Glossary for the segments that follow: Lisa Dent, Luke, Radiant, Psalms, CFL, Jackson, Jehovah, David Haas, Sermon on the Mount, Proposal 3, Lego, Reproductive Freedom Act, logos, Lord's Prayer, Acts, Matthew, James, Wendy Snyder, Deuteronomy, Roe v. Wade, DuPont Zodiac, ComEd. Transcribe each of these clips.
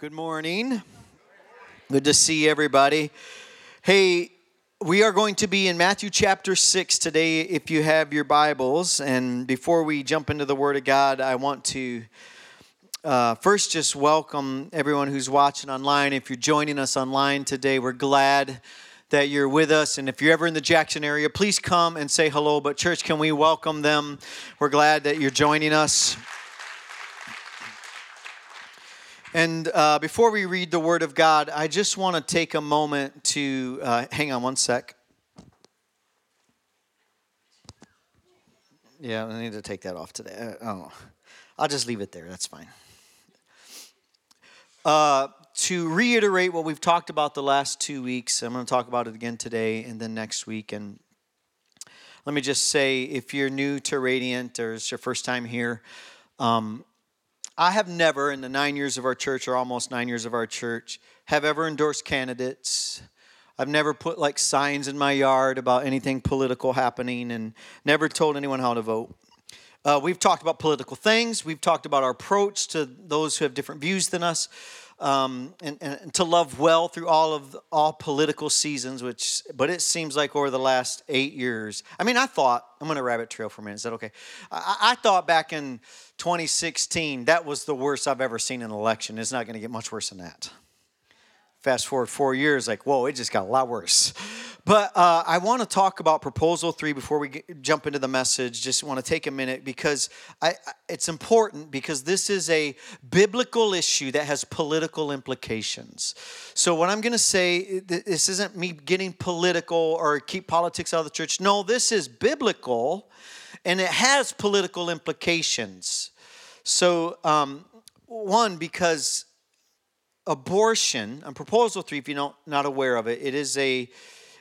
Good morning. Good to see everybody. Hey, we are going to be in Matthew chapter 6 today if you have your Bibles. And before we jump into the Word of God, I want to first just welcome everyone who's watching online. If you're joining us online today, we're glad that you're with us. And if you're ever in the Jackson area, please come and say hello. But church, can we welcome them? We're glad that you're joining us. And before we read the Word of God, I just want to take a moment to, hang on one sec. Yeah, I need to take that off today. Oh, I'll just leave it there. That's fine. To reiterate what we've talked about the last 2 weeks, I'm going to talk about it again today and then next week. And let me just say, if you're new to Radiant or it's your first time here, I have never, in the 9 years of our church, or almost 9 years of our church, have ever endorsed candidates. I've never put like signs in my yard about anything political happening and never told anyone how to vote. We've talked about political things. We've talked about our approach to those who have different views than us, and to love well through all political seasons, but it seems like over the last 8 years, I'm going to rabbit trail for a minute. Is that okay? I thought back in 2016, that was the worst I've ever seen an election. It's not going to get much worse than that. Fast forward 4 years, like, whoa, it just got a lot worse. But I want to talk about Proposal 3 before we jump into the message. Just want to take a minute because it's important because this is a biblical issue that has political implications. So what I'm going to say, this isn't me getting political or keep politics out of the church. No, this is biblical, and it has political implications. So one, because abortion, on Proposal 3, if you're not aware of it, it is a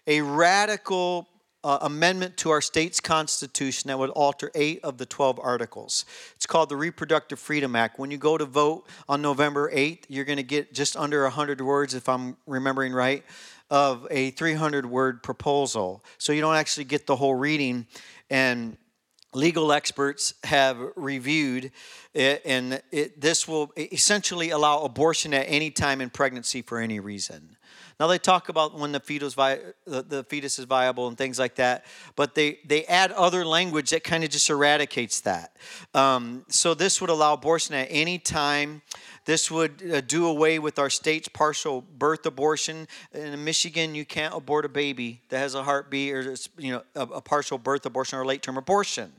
radical amendment to our state's constitution that would alter 8 of the 12 articles. It's called the Reproductive Freedom Act. When you go to vote on November 8th, you're going to get just under 100 words, if I'm remembering right, of a 300-word proposal. So you don't actually get the whole reading. And legal experts have reviewed it, and this will essentially allow abortion at any time in pregnancy for any reason. Now, they talk about when the fetus is viable and things like that, but they add other language that kind of just eradicates that. So this would allow abortion at any time. This would do away with our state's partial birth abortion. In Michigan, you can't abort a baby that has a heartbeat or a partial birth abortion or late-term abortion.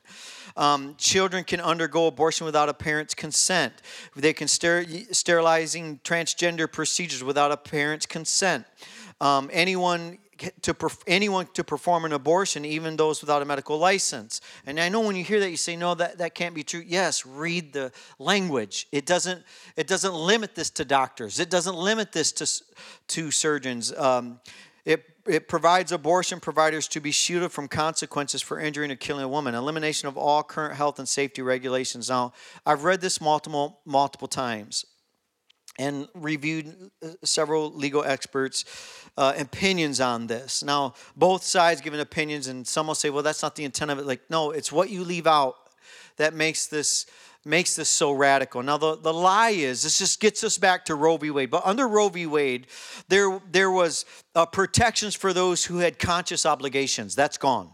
Children can undergo abortion without a parent's consent. They can sterilizing transgender procedures without a parent's consent. Anyone to perform an abortion, even those without a medical license. And I know when you hear that, you say, no, that can't be true. Yes, read the language. It doesn't limit this to doctors. It doesn't limit this to surgeons. It provides abortion providers to be shielded from consequences for injuring or killing a woman. Elimination of all current health and safety regulations. Now, I've read this multiple times and reviewed several legal experts' opinions on this. Now, both sides giving opinions, and some will say, well, that's not the intent of it. Like, no, it's what you leave out that makes this so radical. Now, the lie is, this just gets us back to Roe v. Wade. But under Roe v. Wade, there was protections for those who had conscious obligations. That's gone.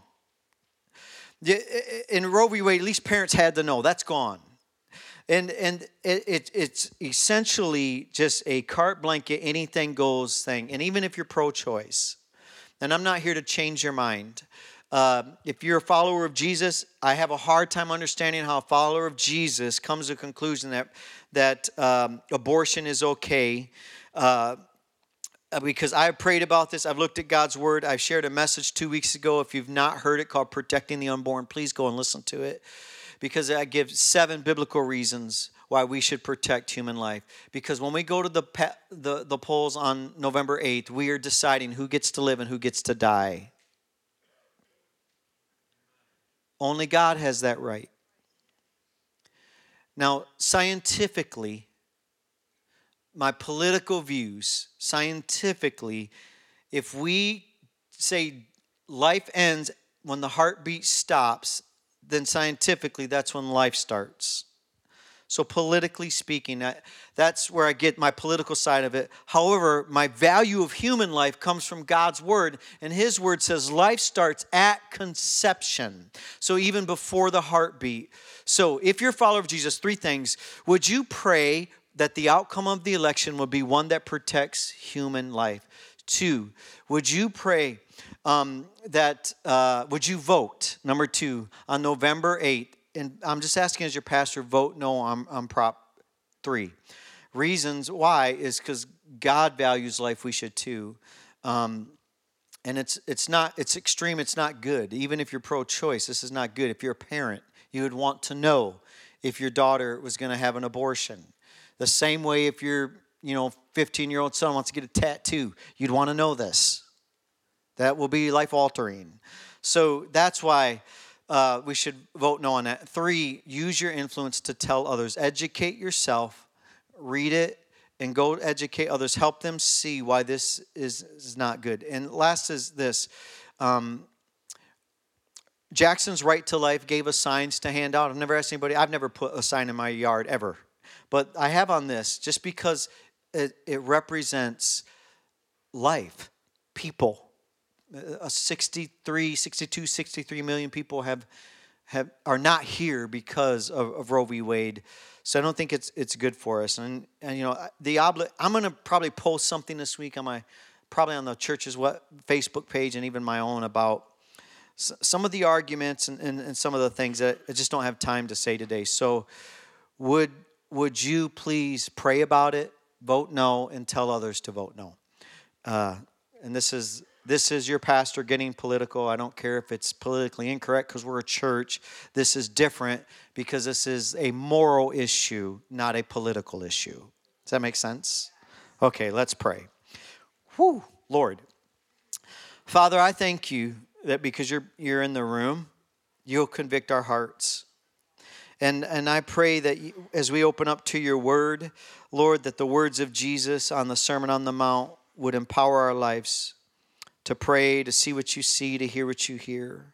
In Roe v. Wade, at least parents had to know. That's gone. And it's essentially just a carte blanket, anything goes thing. And even if you're pro-choice, and I'm not here to change your mind. If you're a follower of Jesus, I have a hard time understanding how a follower of Jesus comes to the conclusion that abortion is okay. Because I've prayed about this. I've looked at God's Word. I've shared a message 2 weeks ago. If you've not heard it, called Protecting the Unborn, please go and listen to it. Because I give 7 biblical reasons why we should protect human life. Because when we go to the polls on November 8th, we are deciding who gets to live and who gets to die. Only God has that right. Now, scientifically, my political views, if we say life ends when the heartbeat stops, then scientifically, that's when life starts. So politically speaking, that's where I get my political side of it. However, my value of human life comes from God's word, and his word says life starts at conception. So even before the heartbeat. So if you're a follower of Jesus, three things. Would you pray that the outcome of the election would be one that protects human life? Two, would you pray would you vote, number two, on November 8th? And I'm just asking as your pastor, vote no on Prop 3. Reasons why is because God values life, we should too. And it's extreme, it's not good. Even if you're pro-choice, this is not good. If you're a parent, you would want to know if your daughter was going to have an abortion. The same way if your 15-year-old son wants to get a tattoo, you'd want to know this. That will be life-altering. So that's why... we should vote no on that. Three, use your influence to tell others. Educate yourself, read it, and go educate others. Help them see why this is not good. And last is this. Jackson's Right to Life gave us signs to hand out. I've never asked anybody. I've never put a sign in my yard ever. But I have on this just because it represents life, people. 63 million people are not here because of Roe v. Wade. So I don't think it's good for us. I'm going to probably post something this week on the church's Facebook page and even my own about some of the arguments and some of the things that I just don't have time to say today. So would you please pray about it, vote no, and tell others to vote no. And this is your pastor getting political. I don't care if it's politically incorrect because we're a church. This is different because this is a moral issue, not a political issue. Does that make sense? Okay, let's pray. Whew, Lord. Father, I thank you that because you're in the room, you'll convict our hearts. And I pray that as we open up to your word, Lord, that the words of Jesus on the Sermon on the Mount would empower our lives to pray, to see what you see, to hear what you hear.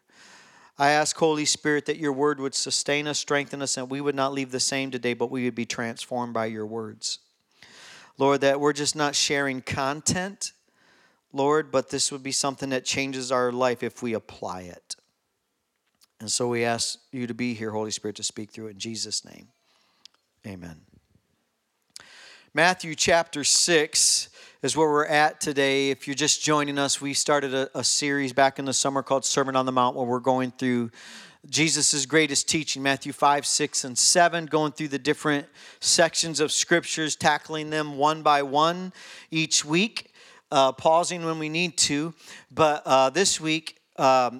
I ask, Holy Spirit, that your word would sustain us, strengthen us, and we would not leave the same today, but we would be transformed by your words. Lord, that we're just not sharing content, Lord, but this would be something that changes our life if we apply it. And so we ask you to be here, Holy Spirit, to speak through it in Jesus' name. Amen. Matthew chapter 6 is where we're at today. If you're just joining us, we started a series back in the summer called Sermon on the Mount, where we're going through Jesus' greatest teaching, Matthew 5, 6, and 7, going through the different sections of scriptures, tackling them one by one each week, pausing when we need to. But this week,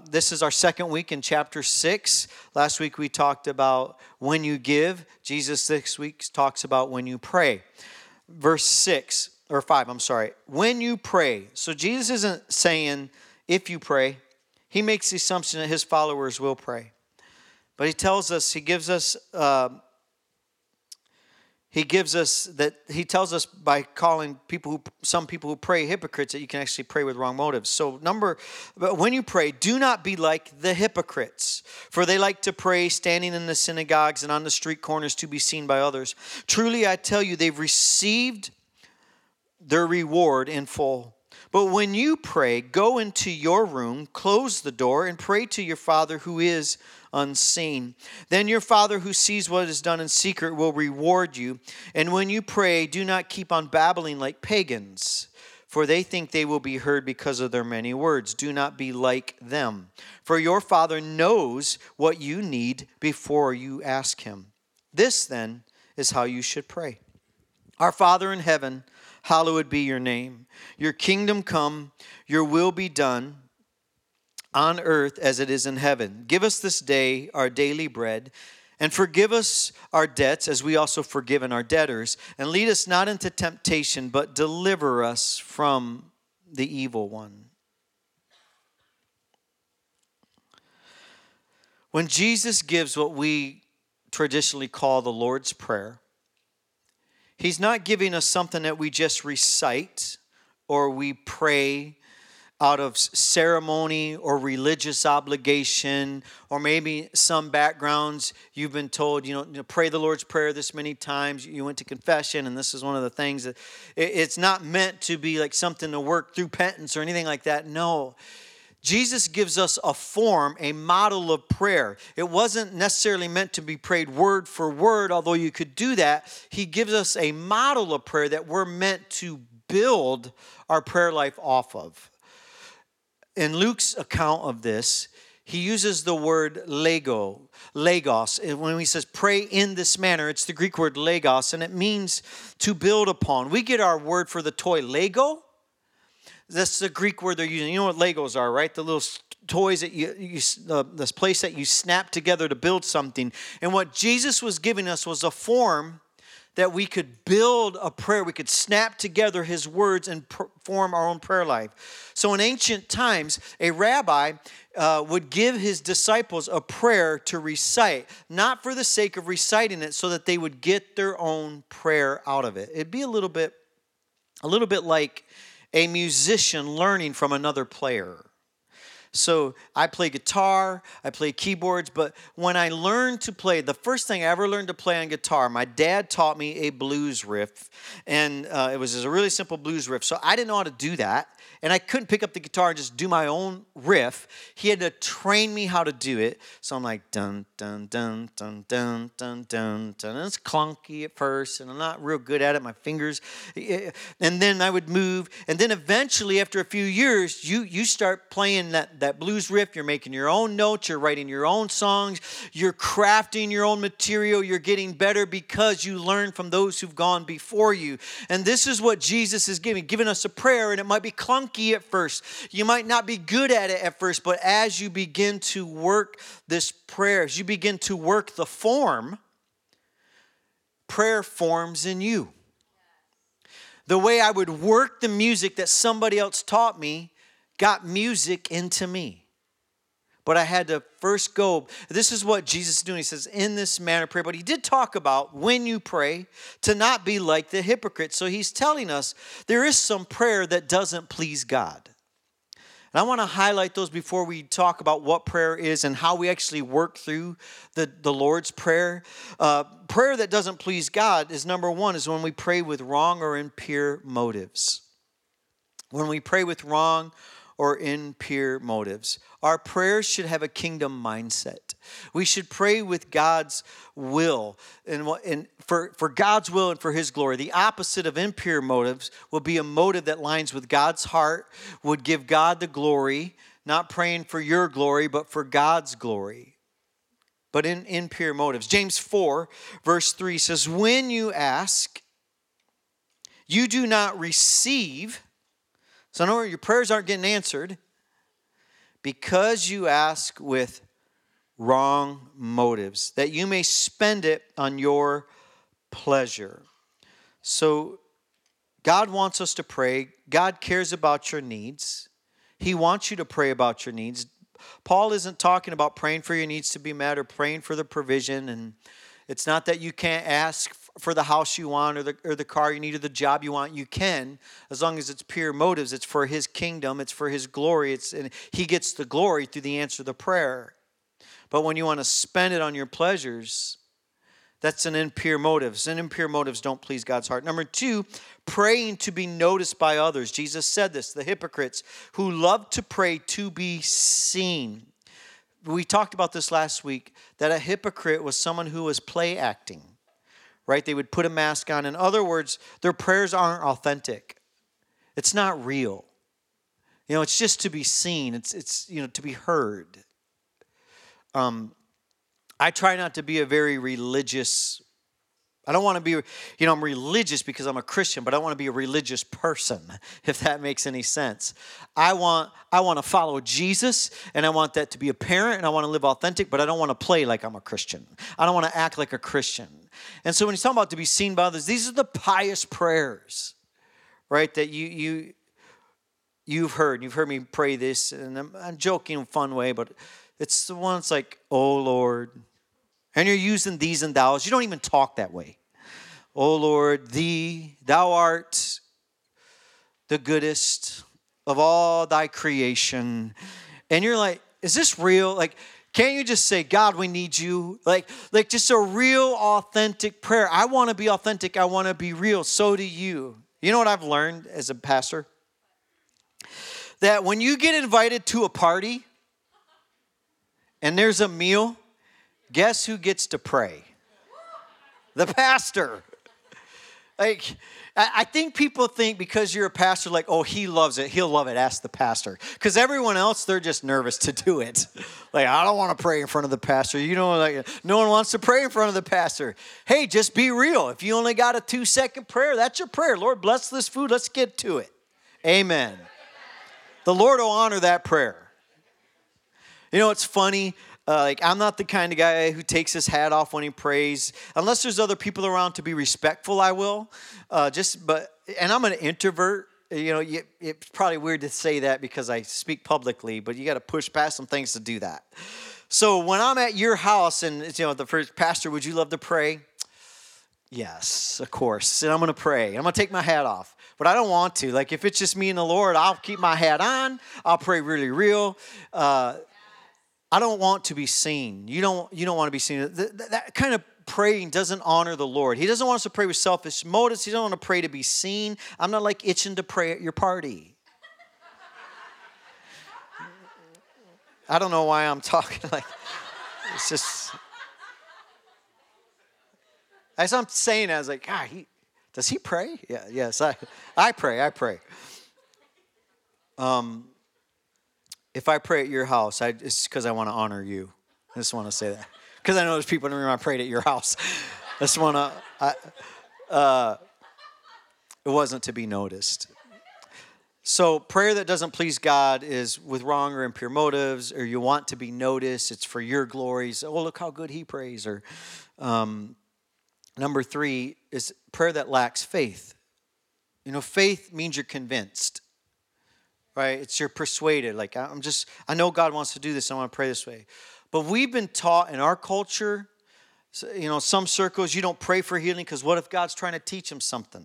this is our second week in chapter 6. Last week we talked about when you give. Jesus this week talks about when you pray. Verse 6, or 5, I'm sorry. When you pray. So Jesus isn't saying if you pray. He makes the assumption that his followers will pray. But he tells us by calling some people who pray hypocrites that you can actually pray with wrong motives. So when you pray, do not be like the hypocrites, for they like to pray standing in the synagogues and on the street corners to be seen by others. Truly, I tell you, they've received their reward in full. But when you pray, go into your room, close the door, and pray to your Father who is unseen. Then your Father who sees what is done in secret will reward you. And when you pray, do not keep on babbling like pagans, for they think they will be heard because of their many words. Do not be like them, for your Father knows what you need before you ask him. This, then, is how you should pray. Our Father in heaven, hallowed be your name. Your kingdom come, your will be done on earth as it is in heaven. Give us this day our daily bread, and forgive us our debts as we also forgive our debtors. And lead us not into temptation, but deliver us from the evil one. When Jesus gives what we traditionally call the Lord's Prayer, he's not giving us something that we just recite or we pray out of ceremony or religious obligation, or maybe some backgrounds you've been told, pray the Lord's Prayer this many times. You went to confession, and this is one of the things that it's not meant to be like something to work through penance or anything like that. No. Jesus gives us a form, a model of prayer. It wasn't necessarily meant to be prayed word for word, although you could do that. He gives us a model of prayer that we're meant to build our prayer life off of. In Luke's account of this, he uses the word logos. When he says pray in this manner, it's the Greek word logos, and it means to build upon. We get our word for the toy, Lego. That's the Greek word they're using. You know what Legos are, right? The little toys that this place that you snap together to build something. And what Jesus was giving us was a form that we could build a prayer. We could snap together his words and form our own prayer life. So in ancient times, a rabbi would give his disciples a prayer to recite, not for the sake of reciting it, so that they would get their own prayer out of it. It'd be a little bit like a musician learning from another player. So I play guitar, I play keyboards, but when I learned to play, the first thing I ever learned to play on guitar, my dad taught me a blues riff, and it was just a really simple blues riff. So I didn't know how to do that, and I couldn't pick up the guitar and just do my own riff. He had to train me how to do it. So I'm like, dun, dun, dun, dun, dun, dun, dun, dun. And it's clunky at first, and I'm not real good at it, my fingers. And then I would move, and then eventually, after a few years, you start playing that blues riff, you're making your own notes, you're writing your own songs, you're crafting your own material, you're getting better because you learn from those who've gone before you. And this is what Jesus is giving us a prayer, and it might be clunky at first. You might not be good at it at first, but as you begin to work this prayer, as you begin to work the form, prayer forms in you. The way I would work the music that somebody else taught me got music into me. But I had to first go. This is what Jesus is doing. He says, in this manner pray. But he did talk about when you pray to not be like the hypocrite. So he's telling us there is some prayer that doesn't please God. And I want to highlight those before we talk about what prayer is and how we actually work through the Lord's Prayer. Prayer that doesn't please God is, number one, is when we pray with wrong or impure motives. When we pray with wrong or impure motives. Our prayers should have a kingdom mindset. We should pray with God's will and for God's will and for his glory. The opposite of impure motives will be a motive that aligns with God's heart, would give God the glory, not praying for your glory, but for God's glory. But in impure motives. James 4, verse 3 says, when you ask, you do not receive. So in other words, your prayers aren't getting answered because you ask with wrong motives, that you may spend it on your pleasure. So God wants us to pray. God cares about your needs. He wants you to pray about your needs. Paul isn't talking about praying for your needs to be met or praying for the provision. And it's not that you can't ask for the house you want or the car you need or the job you want. You can, as long as it's pure motives. It's for his kingdom. It's for his glory. And he gets the glory through the answer to the prayer. But when you want to spend it on your pleasures, that's an impure motives. And impure motives don't please God's heart. Number two, praying to be noticed by others. Jesus said this, the hypocrites who love to pray to be seen. We talked about this last week, that a hypocrite was someone who was play acting. Right? They would put a mask on. In other words, their prayers aren't authentic. It's not real. It's just to be seen. It's to be heard. I try not to be a very religious. I don't want to be, I'm religious because I'm a Christian, but I want to be a religious person, if that makes any sense. I want to follow Jesus, and I want that to be apparent, and I want to live authentic, but I don't want to play like I'm a Christian. I don't want to act like a Christian. And so when he's talking about to be seen by others, these are the pious prayers, right, that you've heard. You've heard me pray this, and I'm joking in a fun way, but it's the one that's like, oh, Lord. And you're using these and thous. You don't even talk that way. Oh, Lord, thou art the goodest. of all thy creation. And you're like, is this real? Like, can't you just say, God, we need you? Like just a real, authentic prayer. I want to be authentic. I want to be real. So do you. You know what I've learned as a pastor? That when you get invited to a party and there's a meal, guess who gets to pray? The pastor. Like, I think people think because you're a pastor, like, oh, he loves it. He'll love it. Ask the pastor. Because everyone else, they're just nervous to do it. Like, I don't want to pray in front of the pastor. You know, like, no one wants to pray in front of the pastor. Hey, just be real. If you only got a 2-second prayer, that's your prayer. Lord, bless this food. Let's get to it. Amen. The Lord will honor that prayer. You know, it's funny. Like, I'm not the kind of guy who takes his hat off when he prays. Unless there's other people around to be respectful, I will. And I'm an introvert. You know, it's probably weird to say that because I speak publicly, but you got to push past some things to do that. So when I'm at your house and, you know, the first pastor, would you love to pray? Yes, of course. And I'm going to pray. I'm going to take my hat off. But I don't want to. Like, if it's just me and the Lord, I'll keep my hat on. I'll pray really real. I don't want to be seen. You don't want to be seen. That kind of praying doesn't honor the Lord. He doesn't want us to pray with selfish motives. He doesn't want to pray to be seen. I'm not like itching to pray at your party. I don't know why I'm talking like it's just. As I'm saying, I was like, God, does he pray? Yeah, yes, I pray. If I pray at your house, it's because I want to honor you. I just want to say that. Because I know there's people in the room I prayed at your house. I just want to, it wasn't to be noticed. So prayer that doesn't please God is with wrong or impure motives, or you want to be noticed. It's for your glories. Oh, look how good he prays. Or number 3 is prayer that lacks faith. You know, faith means you're convinced. Right? It's you're persuaded. Like, I know God wants to do this. I want to pray this way. But we've been taught in our culture, you know, some circles, you don't pray for healing because what if God's trying to teach him something?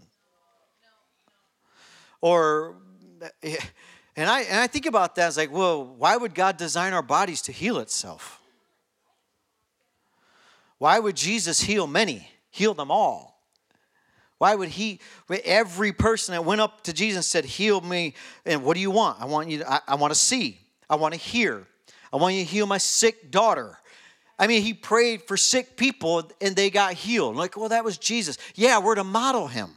Or, and I think about that. It's like, well, why would God design our bodies to heal itself? Why would Jesus heal many? Heal them all. Why would he, every person that went up to Jesus and said, heal me, and what do you want? I want to see. I want to hear. I want you to heal my sick daughter. I mean, he prayed for sick people and they got healed. Like, well, that was Jesus. Yeah, we're to model him.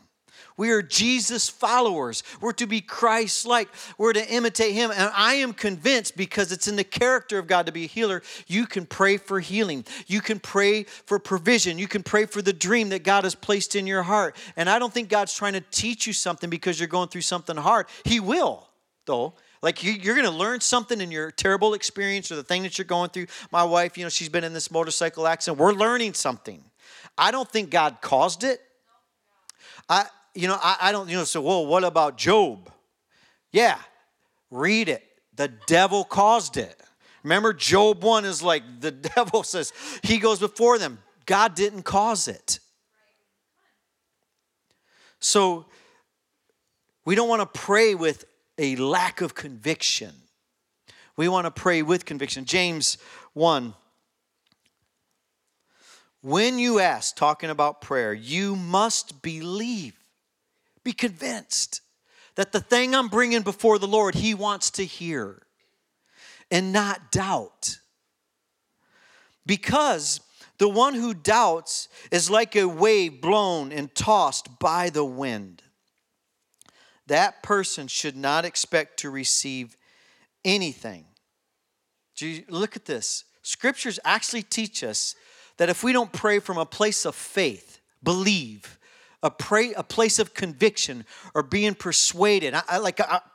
We are Jesus followers. We're to be Christ-like. We're to imitate him. And I am convinced because it's in the character of God to be a healer, you can pray for healing. You can pray for provision. You can pray for the dream that God has placed in your heart. And I don't think God's trying to teach you something because you're going through something hard. He will, though. Like, you're going to learn something in your terrible experience or the thing that you're going through. My wife, you know, she's been in this motorcycle accident. We're learning something. I don't think God caused it. What about Job? Yeah, read it. The devil caused it. Remember, Job 1 is like the devil says, he goes before them. God didn't cause it. So we don't want to pray with a lack of conviction. We want to pray with conviction. James 1. When you ask, talking about prayer, you must believe. Be convinced that the thing I'm bringing before the Lord, he wants to hear and not doubt. Because the one who doubts is like a wave blown and tossed by the wind. That person should not expect to receive anything. Look at this. Scriptures actually teach us that if we don't pray from a place of faith, believe, a place of conviction or being persuaded,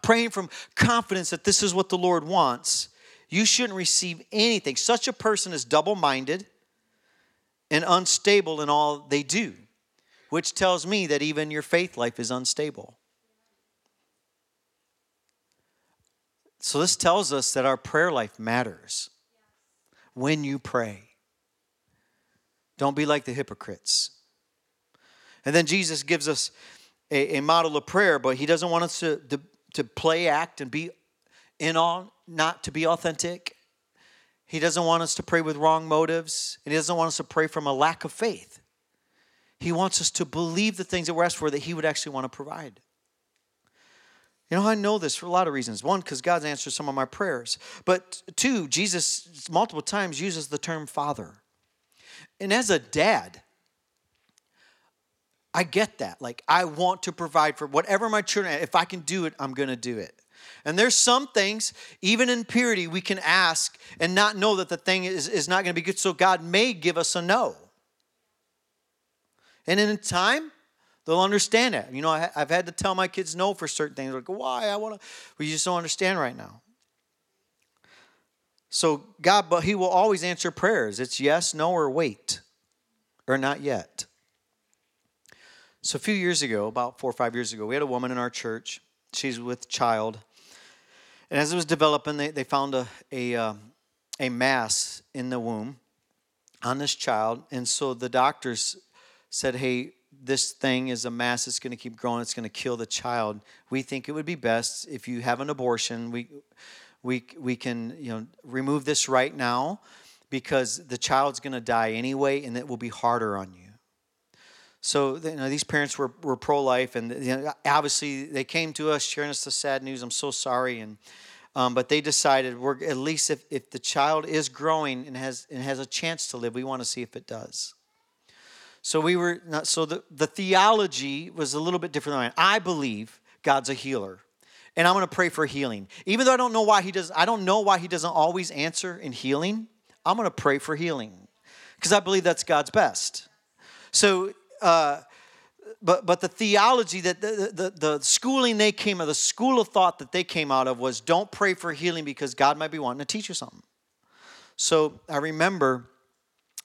praying from confidence that this is what the Lord wants, you shouldn't receive anything. Such a person is double-minded and unstable in all they do, which tells me that even your faith life is unstable. So this tells us that our prayer life matters when you pray. Don't be like the hypocrites. And then Jesus gives us a model of prayer, but he doesn't want us to, to play act and be in on, not to be authentic. He doesn't want us to pray with wrong motives. And he doesn't want us to pray from a lack of faith. He wants us to believe the things that we're asked for that he would actually want to provide. You know, I know this for a lot of reasons. One, because God's answered some of my prayers. But two, Jesus multiple times uses the term Father. And as a dad, I get that. Like, I want to provide for whatever my children, if I can do it, I'm going to do it. And there's some things, even in purity, we can ask and not know that the thing is not going to be good. So God may give us a no. And in time, they'll understand it. You know, I've had to tell my kids no for certain things. They're like, why? We just don't understand right now. So God, but he will always answer prayers. It's yes, no, or wait, or not yet. So a few years ago, about 4 or 5 years ago, we had a woman in our church. She's with child. And as it was developing, they found a mass in the womb on this child. And so the doctors said, hey, this thing is a mass that's going to keep growing. It's going to kill the child. We think it would be best if you have an abortion. We can, you know, remove this right now because the child's going to die anyway, and it will be harder on you. So, you know, these parents were pro-life, and you know, obviously they came to us sharing us the sad news. I'm so sorry, and but they decided we're at least if the child is growing and has a chance to live, we want to see if it does. So we were not, so the theology was a little bit different than mine. I believe God's a healer, and I'm going to pray for healing, even though I don't know why he does. I don't know why he doesn't always answer in healing. I'm going to pray for healing because I believe that's God's best. So. But the theology that the schooling they came out of, the school of thought that they came out of was don't pray for healing because God might be wanting to teach you something. So I remember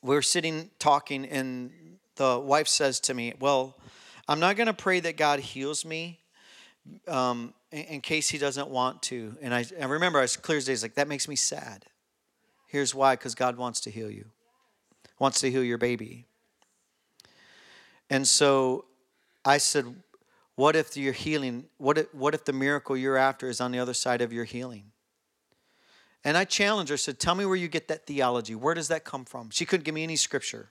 we were sitting talking and the wife says to me, well, I'm not going to pray that God heals me in case he doesn't want to. And I remember I was clear as day, like, that makes me sad. Here's why, because God wants to heal you, wants to heal your baby. And so I said, what if your healing, what if the miracle you're after is on the other side of your healing? And I challenged her, said, tell me where you get that theology. Where does that come from? She couldn't give me any scripture.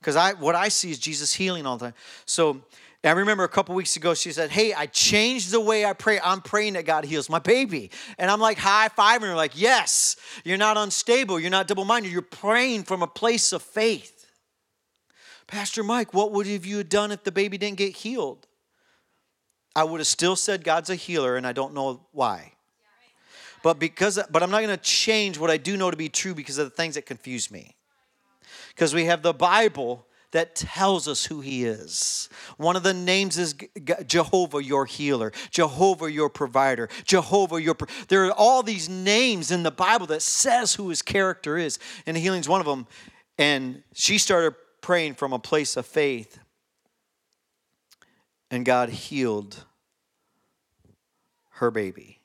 Because what I see is Jesus healing all the time. So I remember a couple weeks ago, she said, hey, I changed the way I pray. I'm praying that God heals my baby. And I'm like high-fiving her, like, yes, you're not unstable. You're not double-minded. You're praying from a place of faith. Pastor Mike, what would have you done if the baby didn't get healed? I would have still said God's a healer, and I don't know why. But I'm not going to change what I do know to be true because of the things that confuse me. Because we have the Bible that tells us who he is. One of the names is Jehovah, your healer. Jehovah, your provider. Jehovah, your... There are all these names in the Bible that says who his character is. And healing's one of them. And she started praying from a place of faith, and God healed her baby,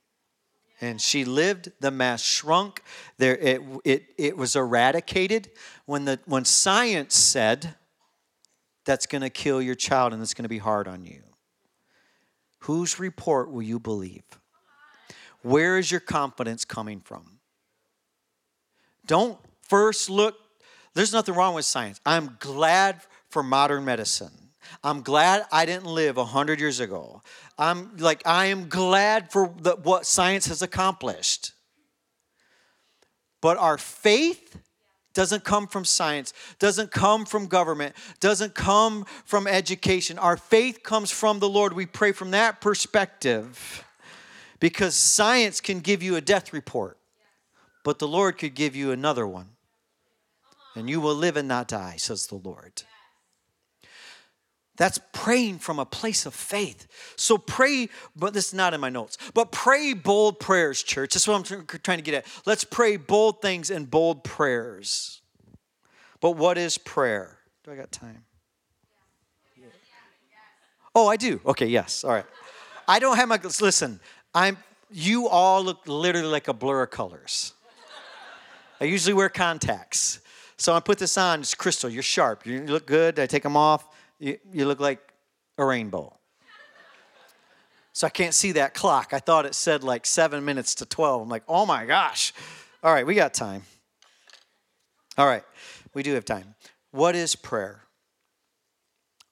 and she lived. The mass shrunk. There, it was eradicated when science said that's going to kill your child and it's going to be hard on you. Whose report will you believe? Where is your confidence coming from? Don't first look. There's nothing wrong with science. I'm glad for modern medicine. I'm glad I didn't live 100 years ago. I am glad for what science has accomplished. But our faith doesn't come from science, doesn't come from government, doesn't come from education. Our faith comes from the Lord. We pray from that perspective because science can give you a death report, but the Lord could give you another one. And you will live and not die, says the Lord. That's praying from a place of faith. So pray, but this is not in my notes, but pray bold prayers, church. That's what I'm trying to get at. Let's pray bold things and bold prayers. But what is prayer? Do I got time? Oh, I do. Okay, yes. All right. I don't have my, listen, you all look literally like a blur of colors. I usually wear contacts. So I put this on, it's crystal, you're sharp, you look good, I take them off, you look like a rainbow. So I can't see that clock. I thought it said like 7 minutes to 12. I'm like, oh my gosh. All right, we got time. All right, we do have time. What is prayer?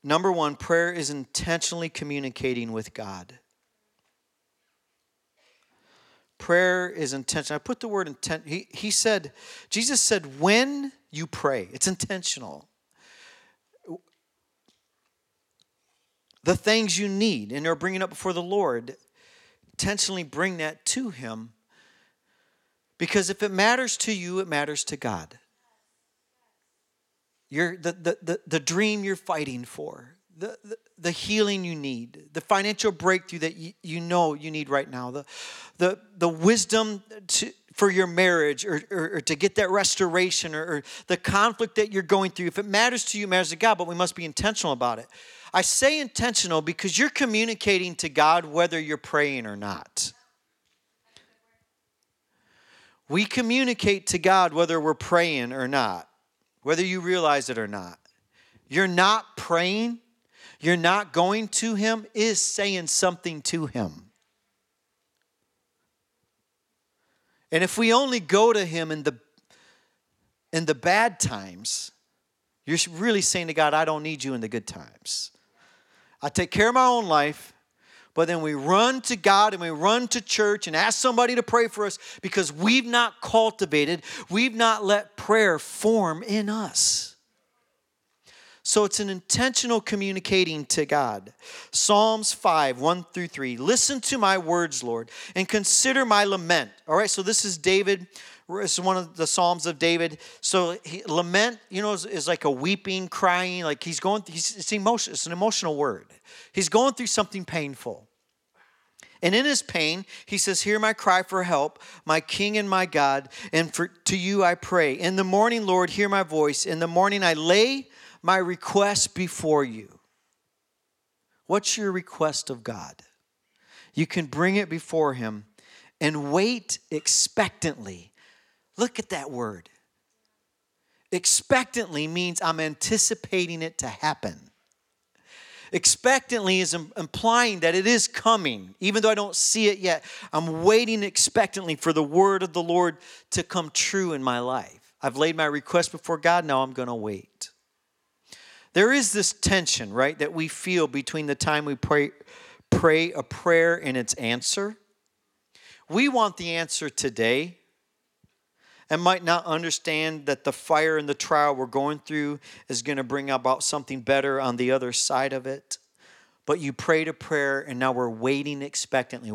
Number one, prayer is intentionally communicating with God. Prayer is intentional. I put the word intent. He said, Jesus said, when you pray, it's intentional. The things you need and are bringing up before the Lord, intentionally bring that to Him. Because if it matters to you, it matters to God. The dream you're fighting for, the healing you need, the financial breakthrough that you know you need right now, the wisdom for your marriage or to get that restoration or the conflict that you're going through. If it matters to you, it matters to God, but we must be intentional about it. I say intentional because you're communicating to God whether you're praying or not. We communicate to God whether we're praying or not, whether you realize it or not. You're not praying, you're not going to Him, is saying something to Him. And if we only go to Him in the bad times, you're really saying to God, I don't need you in the good times. I take care of my own life. But then we run to God and we run to church and ask somebody to pray for us because we've not cultivated, we've not let prayer form in us. So it's an intentional communicating to God. Psalms 5, 1 through 3. Listen to my words, Lord, and consider my lament. All right, so this is David. It's one of the Psalms of David. So lament, is like a weeping, crying. Like he's going through, it's an emotional word. He's going through something painful. And in his pain, he says, hear my cry for help, my King and my God, and to you I pray. In the morning, Lord, hear my voice. In the morning, I lay my request before you. What's your request of God? You can bring it before Him and wait expectantly. Look at that word. Expectantly means I'm anticipating it to happen. Expectantly is implying that it is coming. Even though I don't see it yet, I'm waiting expectantly for the word of the Lord to come true in my life. I've laid my request before God. Now I'm going to wait. There is this tension, right, that we feel between the time we pray a prayer and its answer. We want the answer today, and might not understand that the fire and the trial we're going through is going to bring about something better on the other side of it. But you prayed a prayer, and now we're waiting expectantly.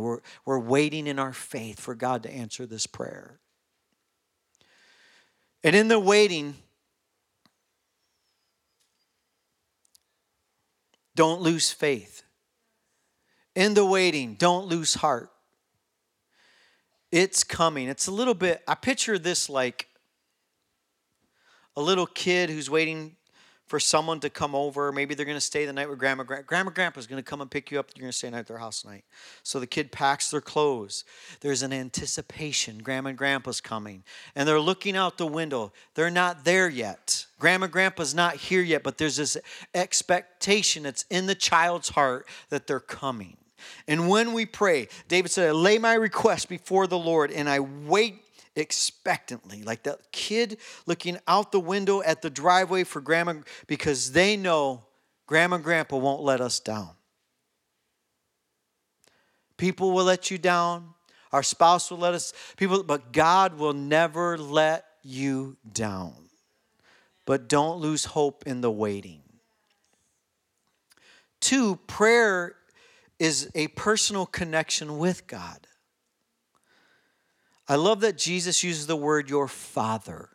We're waiting in our faith for God to answer this prayer. And in the waiting, don't lose faith. In the waiting, don't lose heart. It's coming. It's a little bit, I picture this like a little kid who's waiting for someone to come over. Maybe they're going to stay the night with Grandma. Grandma, Grandpa's going to come and pick you up. You're going to stay the night at their house tonight. So the kid packs their clothes. There's an anticipation. Grandma and Grandpa's coming. And they're looking out the window. They're not there yet. Grandma and Grandpa's not here yet, but there's this expectation that's in the child's heart that they're coming. And when we pray, David said, I lay my request before the Lord and I wait expectantly. Like the kid looking out the window at the driveway for Grandma, because they know Grandma and Grandpa won't let us down. People will let you down. Our spouse will let us, but God will never let you down. But don't lose hope in the waiting. 2, prayer is a personal connection with God. I love that Jesus uses the word your Father.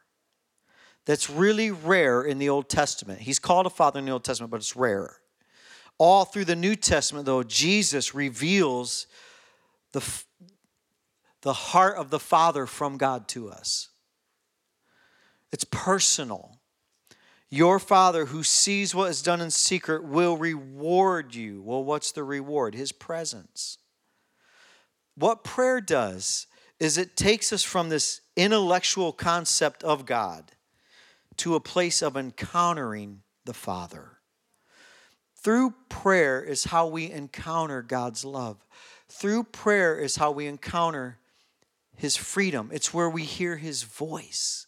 That's really rare in the Old Testament. He's called a Father in the Old Testament, but it's rare. All through the New Testament, though, Jesus reveals the heart of the Father from God to us. It's personal. Your Father who sees what is done in secret will reward you. Well, what's the reward? His presence. What prayer does is it takes us from this intellectual concept of God to a place of encountering the Father. Through prayer is how we encounter God's love. Through prayer is how we encounter His freedom. It's where we hear His voice.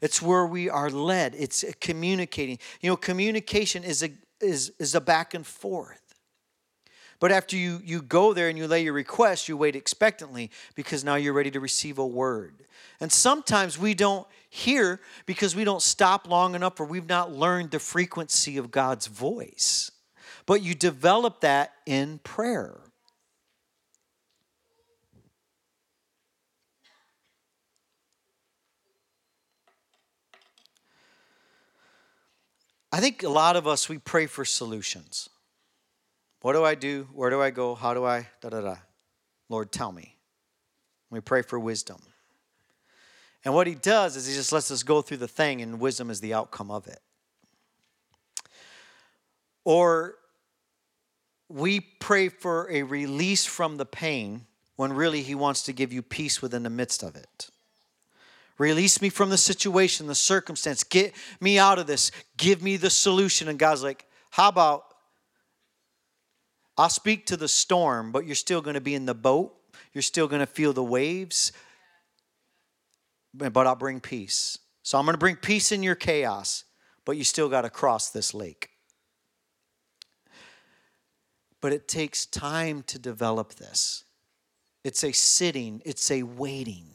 It's where we are led. It's communicating. You know, communication is a back and forth. But after you go there and you lay your request, you wait expectantly because now you're ready to receive a word. And sometimes we don't hear because we don't stop long enough or we've not learned the frequency of God's voice. But you develop that in prayer. I think a lot of us, we pray for solutions. What do I do? Where do I go? How do I? Lord, tell me. We pray for wisdom. And what He does is He just lets us go through the thing, and wisdom is the outcome of it. Or we pray for a release from the pain when really He wants to give you peace within the midst of it. Release me from the situation, the circumstance. Get me out of this. Give me the solution. And God's like, how about I'll speak to the storm, but you're still going to be in the boat. You're still going to feel the waves. But I'll bring peace. So I'm going to bring peace in your chaos, but you still got to cross this lake. But it takes time to develop this. It's a sitting. It's a waiting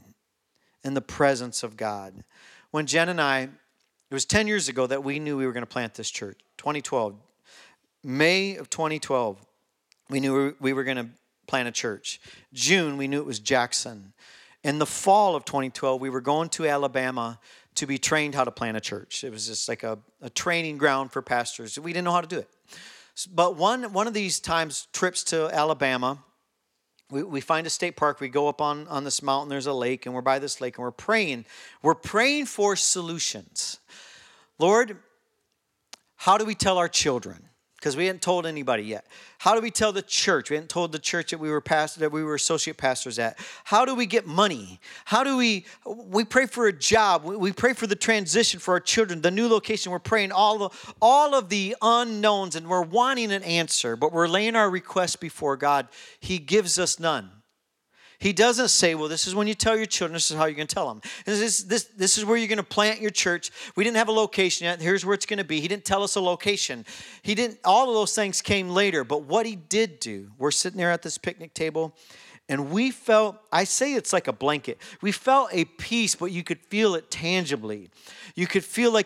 in the presence of God. When Jen and I, it was 10 years ago that we knew we were going to plant this church. 2012, May of 2012, we knew we were going to plant a church. June, we knew it was Jackson. In the fall of 2012, we were going to Alabama to be trained how to plant a church. It was just like a training ground for pastors. We didn't know how to do it. But one of these times, trips to Alabama, we find a state park, we go up on this mountain, there's a lake, and we're by this lake, and we're praying. We're praying for solutions. Lord, how do we tell our children? Because we hadn't told anybody yet. How do we tell the church? We hadn't told the church that we were associate pastors at. How do we get money? How do we pray for a job? We pray for the transition for our children, the new location. We're praying all of the unknowns, and we're wanting an answer, but we're laying our requests before God. He gives us none. He doesn't say, well, this is when you tell your children, this is how you're going to tell them. This is where you're going to plant your church. We didn't have a location yet. Here's where it's going to be. He didn't tell us a location. He didn't. All of those things came later. But what He did do, we're sitting there at this picnic table, and we felt, I say it's like a blanket. We felt a peace, but you could feel it tangibly. You could feel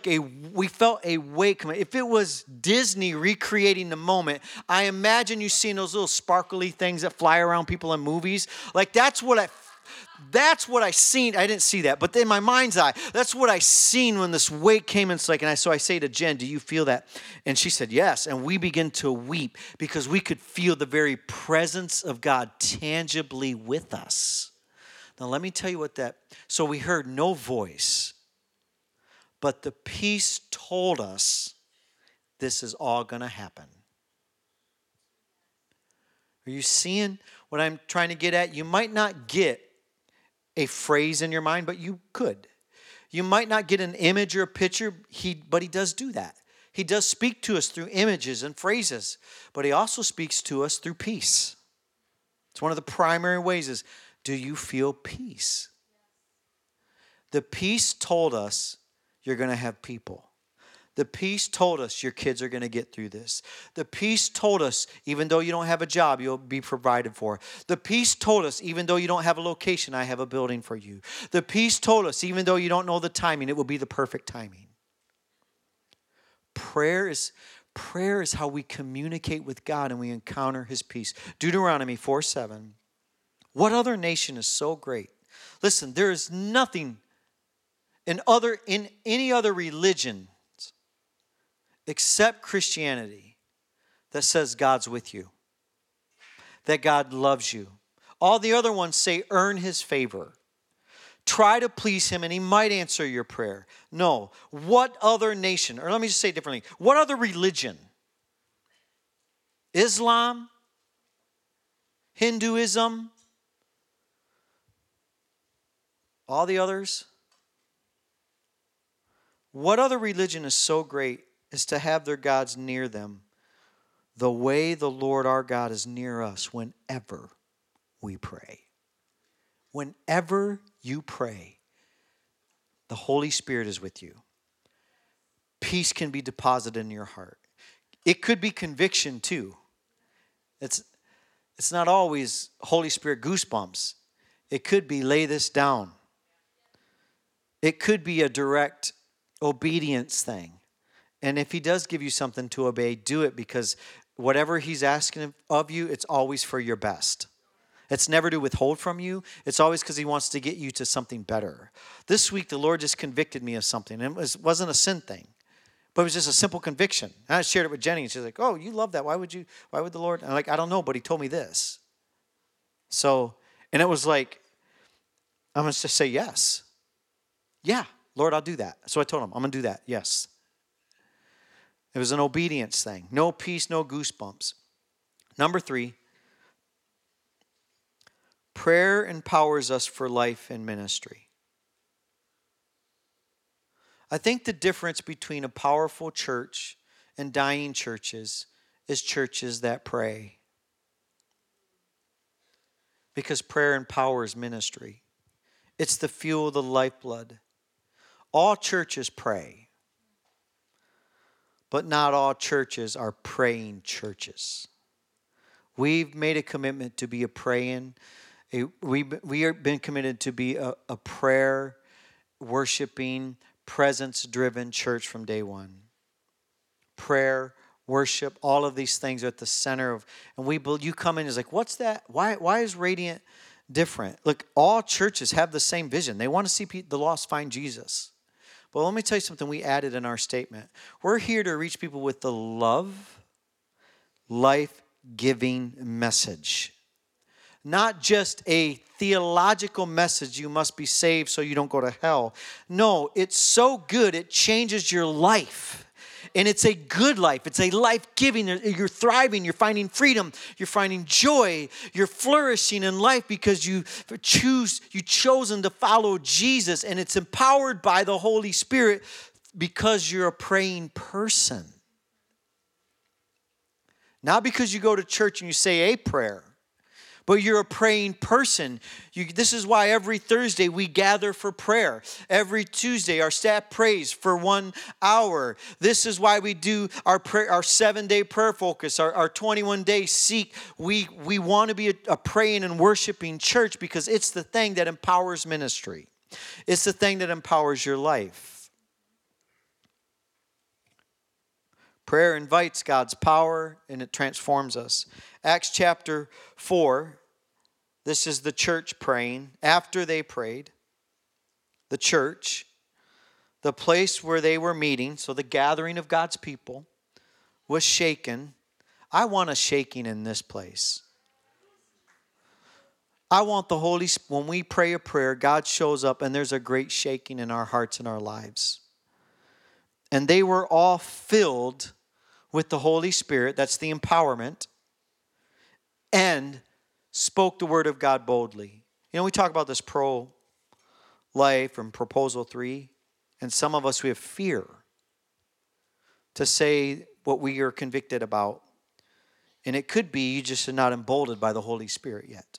we felt a wake. If it was Disney recreating the moment, I imagine you seeing those little sparkly things that fly around people in movies. Like that's what I seen. I didn't see that, but in my mind's eye, that's what I seen when this wake came. And it's like, so I say to Jen, do you feel that? And she said, yes. And we begin to weep because we could feel the very presence of God tangibly with us. Now, let me tell you so we heard no voice, but the peace told us this is all going to happen. Are you seeing what I'm trying to get at? You might not get a phrase in your mind, but you could. You might not get an image or a picture, but He does do that. He does speak to us through images and phrases, but He also speaks to us through peace. It's one of the primary ways is, do you feel peace? The peace told us you're going to have people. The peace told us your kids are going to get through this. The peace told us even though you don't have a job, you'll be provided for. The peace told us even though you don't have a location, I have a building for you. The peace told us even though you don't know the timing, it will be the perfect timing. Prayer is how we communicate with God and we encounter His peace. Deuteronomy 4:7. What other nation is so great? Listen, there is nothing in any other religion except Christianity that says God's with you, that God loves you. All the other ones say earn His favor. Try to please Him and He might answer your prayer. No. What other nation, or let me just say it differently, what other religion? Islam? Hinduism? All the others? What other religion is so great is to have their gods near them the way the Lord our God is near us whenever we pray. Whenever you pray, the Holy Spirit is with you. Peace can be deposited in your heart. It could be conviction too. It's not always Holy Spirit goosebumps. It could be lay this down. It could be a direct obedience thing. And if he does give you something to obey, do it, because whatever he's asking of you, it's always for your best. It's never to withhold from you. It's always because he wants to get you to something better. This week, the Lord just convicted me of something. And it wasn't a sin thing, but it was just a simple conviction. And I shared it with Jenny, and she's like, oh, you love that. Why would the Lord? And I'm like, I don't know, but he told me this. So, and it was like, I'm going to just say yes. Yeah, Lord, I'll do that. So I told him, I'm going to do that. Yes. It was an obedience thing. No peace, no goosebumps. Number 3, prayer empowers us for life and ministry. I think the difference between a powerful church and dying churches is churches that pray. Because prayer empowers ministry. It's the fuel, the lifeblood. All churches pray. But not all churches are praying churches. We've made a commitment to be a praying. We have been committed to be a prayer, worshiping, presence-driven church from day one. Prayer, worship, all of these things are at the center of. And we build. You come in, it's like, what's that? Why is Radiant different? Look, all churches have the same vision. They want to see the lost find Jesus. Well, let me tell you something we added in our statement. We're here to reach people with the love, life-giving message. Not just a theological message, you must be saved so you don't go to hell. No, it's so good, it changes your life. And it's a good life. It's a life-giving. You're thriving. You're finding freedom. You're finding joy. You're flourishing in life because you've chosen to follow Jesus. And it's empowered by the Holy Spirit because you're a praying person. Not because you go to church and you say a prayer. But you're a praying person. This is why every Thursday we gather for prayer. Every Tuesday our staff prays for 1 hour. This is why we do our prayer, our 7-day prayer focus, our 21-day seek. We want to be a praying and worshiping church because it's the thing that empowers ministry. It's the thing that empowers your life. Prayer invites God's power and it transforms us. Acts chapter 4, this is the church praying. After they prayed, the church, the place where they were meeting, so the gathering of God's people, was shaken. I want a shaking in this place. I want the Holy Spirit. When we pray a prayer, God shows up and there's a great shaking in our hearts and our lives. And they were all filled with the Holy Spirit. That's the empowerment. And spoke the word of God boldly. You know, we talk about this pro-life and Proposal 3. And some of us, we have fear to say what we are convicted about. And it could be you just are not emboldened by the Holy Spirit yet.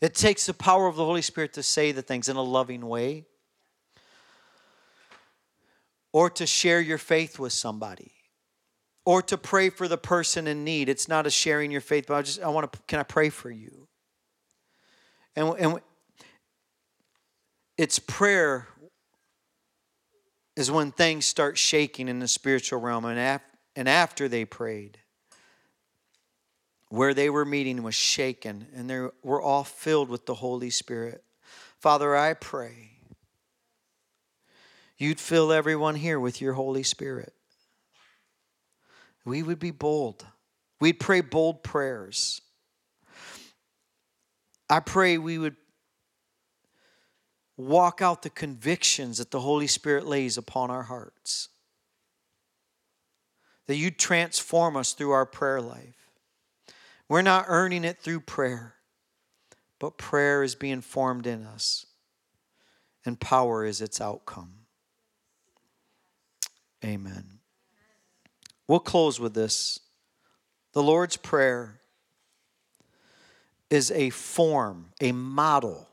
It takes the power of the Holy Spirit to say the things in a loving way. Or to share your faith with somebody. Or to pray for the person in need. It's not a sharing your faith, but can I pray for you? And it's prayer is when things start shaking in the spiritual realm. And after they prayed, where they were meeting was shaken. And they were all filled with the Holy Spirit. Father, I pray you'd fill everyone here with your Holy Spirit. We would be bold. We'd pray bold prayers. I pray we would walk out the convictions that the Holy Spirit lays upon our hearts. That you transform us through our prayer life. We're not earning it through prayer, but prayer is being formed in us, and power is its outcome. Amen. We'll close with this. The Lord's Prayer is a form, a model,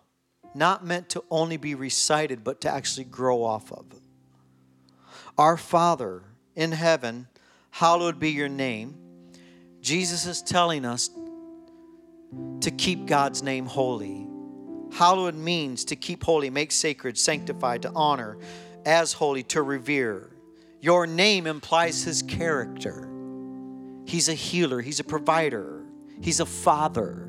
not meant to only be recited, but to actually grow off of. Our Father in heaven, hallowed be your name. Jesus is telling us to keep God's name holy. Hallowed means to keep holy, make sacred, sanctify, to honor, as holy, to revere. Your name implies his character. He's a healer. He's a provider. He's a father.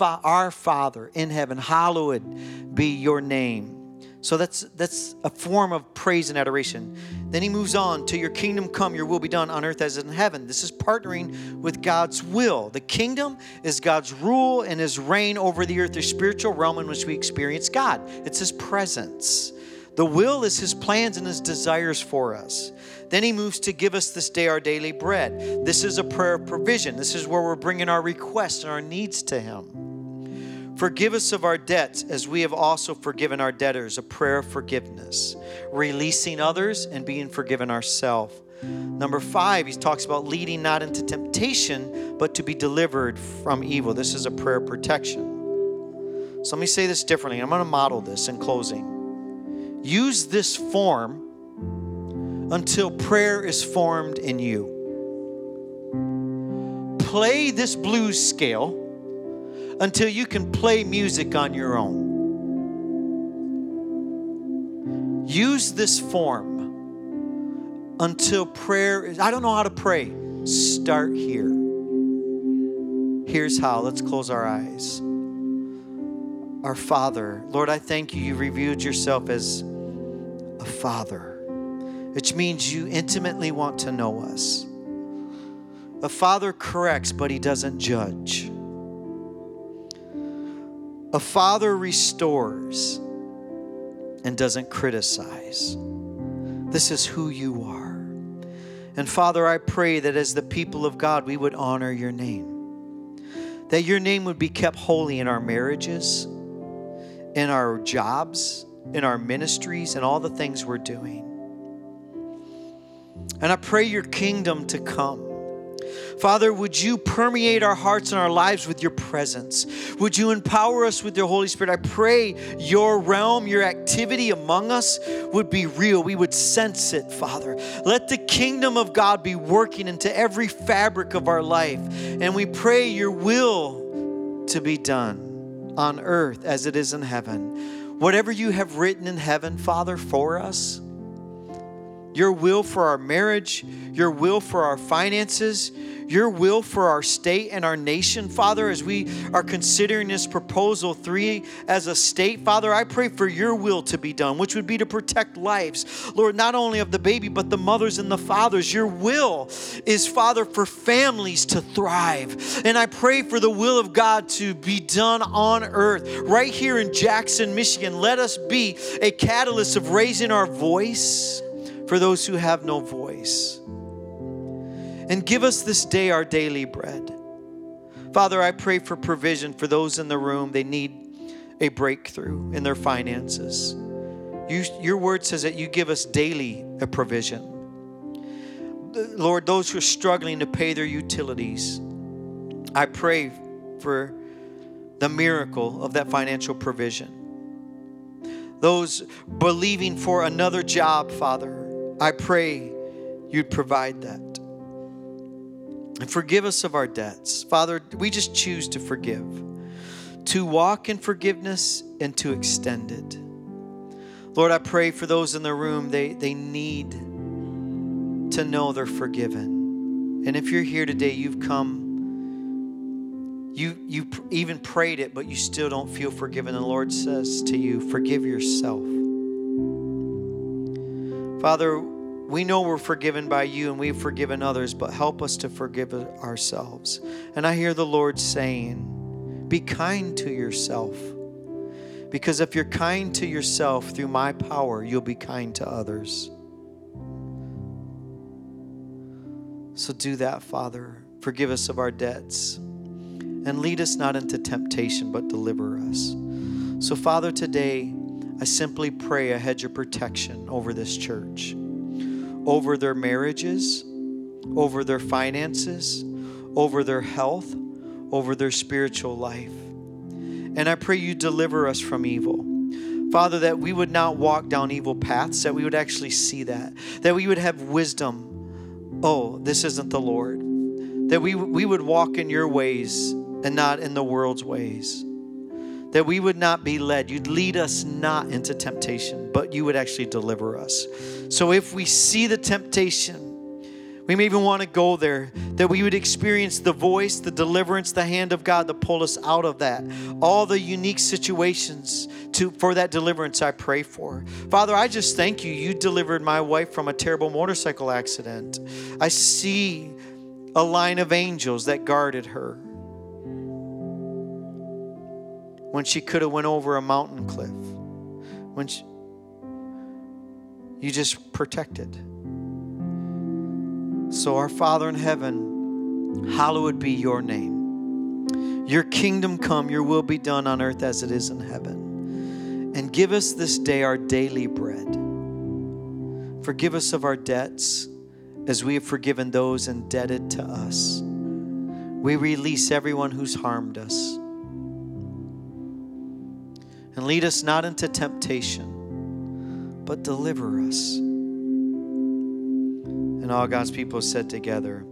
Our Father in heaven, hallowed be your name. So that's a form of praise and adoration. Then he moves on to your kingdom come, your will be done on earth as in heaven. This is partnering with God's will. The kingdom is God's rule and his reign over the earth, the spiritual realm in which we experience God. It's his presence. The will is his plans and his desires for us. Then he moves to give us this day our daily bread. This is a prayer of provision. This is where we're bringing our requests and our needs to him. Forgive us of our debts as we have also forgiven our debtors, a prayer of forgiveness, releasing others and being forgiven ourselves. Number 5, he talks about leading not into temptation, but to be delivered from evil. This is a prayer of protection. So let me say this differently. I'm going to model this in closing. Use this form until prayer is formed in you. Play this blues scale until you can play music on your own. Use this form until prayer is... I don't know how to pray. Start here. Here's how. Let's close our eyes. Our Father, Lord, I thank you. You revealed yourself as a father, which means you intimately want to know us. A father corrects, but he doesn't judge. A father restores and doesn't criticize. This is who you are. And Father, I pray that as the people of God, we would honor your name, that your name would be kept holy in our marriages, in our jobs, in our ministries, and all the things we're doing. And I pray your kingdom to come. Father, would you permeate our hearts and our lives with your presence? Would you empower us with your Holy Spirit? I pray your realm, your activity among us would be real. We would sense it, Father. Let the kingdom of God be working into every fabric of our life. And we pray your will to be done on earth as it is in heaven. Whatever you have written in heaven, Father, for us, your will for our marriage, your will for our finances, your will for our state and our nation, Father, as we are considering this Proposal 3 as a state, Father, I pray for your will to be done, which would be to protect lives, Lord, not only of the baby, but the mothers and the fathers. Your will is, Father, for families to thrive. And I pray for the will of God to be done on earth, right here in Jackson, Michigan. Let us be a catalyst of raising our voice for those who have no voice. And give us this day our daily bread. Father, I pray for provision for those in the room. They need a breakthrough in their finances. Your word says that you give us daily a provision. Lord, those who are struggling to pay their utilities, I pray for the miracle of that financial provision. Those believing for another job, Father, I pray you'd provide that. And forgive us of our debts. Father, we just choose to forgive, to walk in forgiveness and to extend it. Lord, I pray for those in the room, they need to know they're forgiven. And if you're here today, you've come, you even prayed it, but you still don't feel forgiven. The Lord says to you, forgive yourself. Father, we know we're forgiven by you and we've forgiven others, but help us to forgive ourselves. And I hear the Lord saying, be kind to yourself. Because if you're kind to yourself through my power, you'll be kind to others. So do that, Father. Forgive us of our debts. And lead us not into temptation, but deliver us. So, Father, today, I simply pray a hedge of protection over this church, over their marriages, over their finances, over their health, over their spiritual life. And I pray you deliver us from evil. Father, that we would not walk down evil paths, that we would actually see that we would have wisdom. Oh, this isn't the Lord. That we would walk in your ways and not in the world's ways. That we would not be led. You'd lead us not into temptation, but you would actually deliver us. So if we see the temptation, we may even want to go there, that we would experience the voice, the deliverance, the hand of God to pull us out of that. All the unique situations for that deliverance I pray for. Father, I just thank you. You delivered my wife from a terrible motorcycle accident. I see a line of angels that guarded her when she could have went over a mountain cliff. When you just protected. So our Father in heaven, hallowed be your name. Your kingdom come, your will be done on earth as it is in heaven. And give us this day our daily bread. Forgive us of our debts as we have forgiven those indebted to us. We release everyone who's harmed us. And lead us not into temptation, but deliver us. And all God's people said together,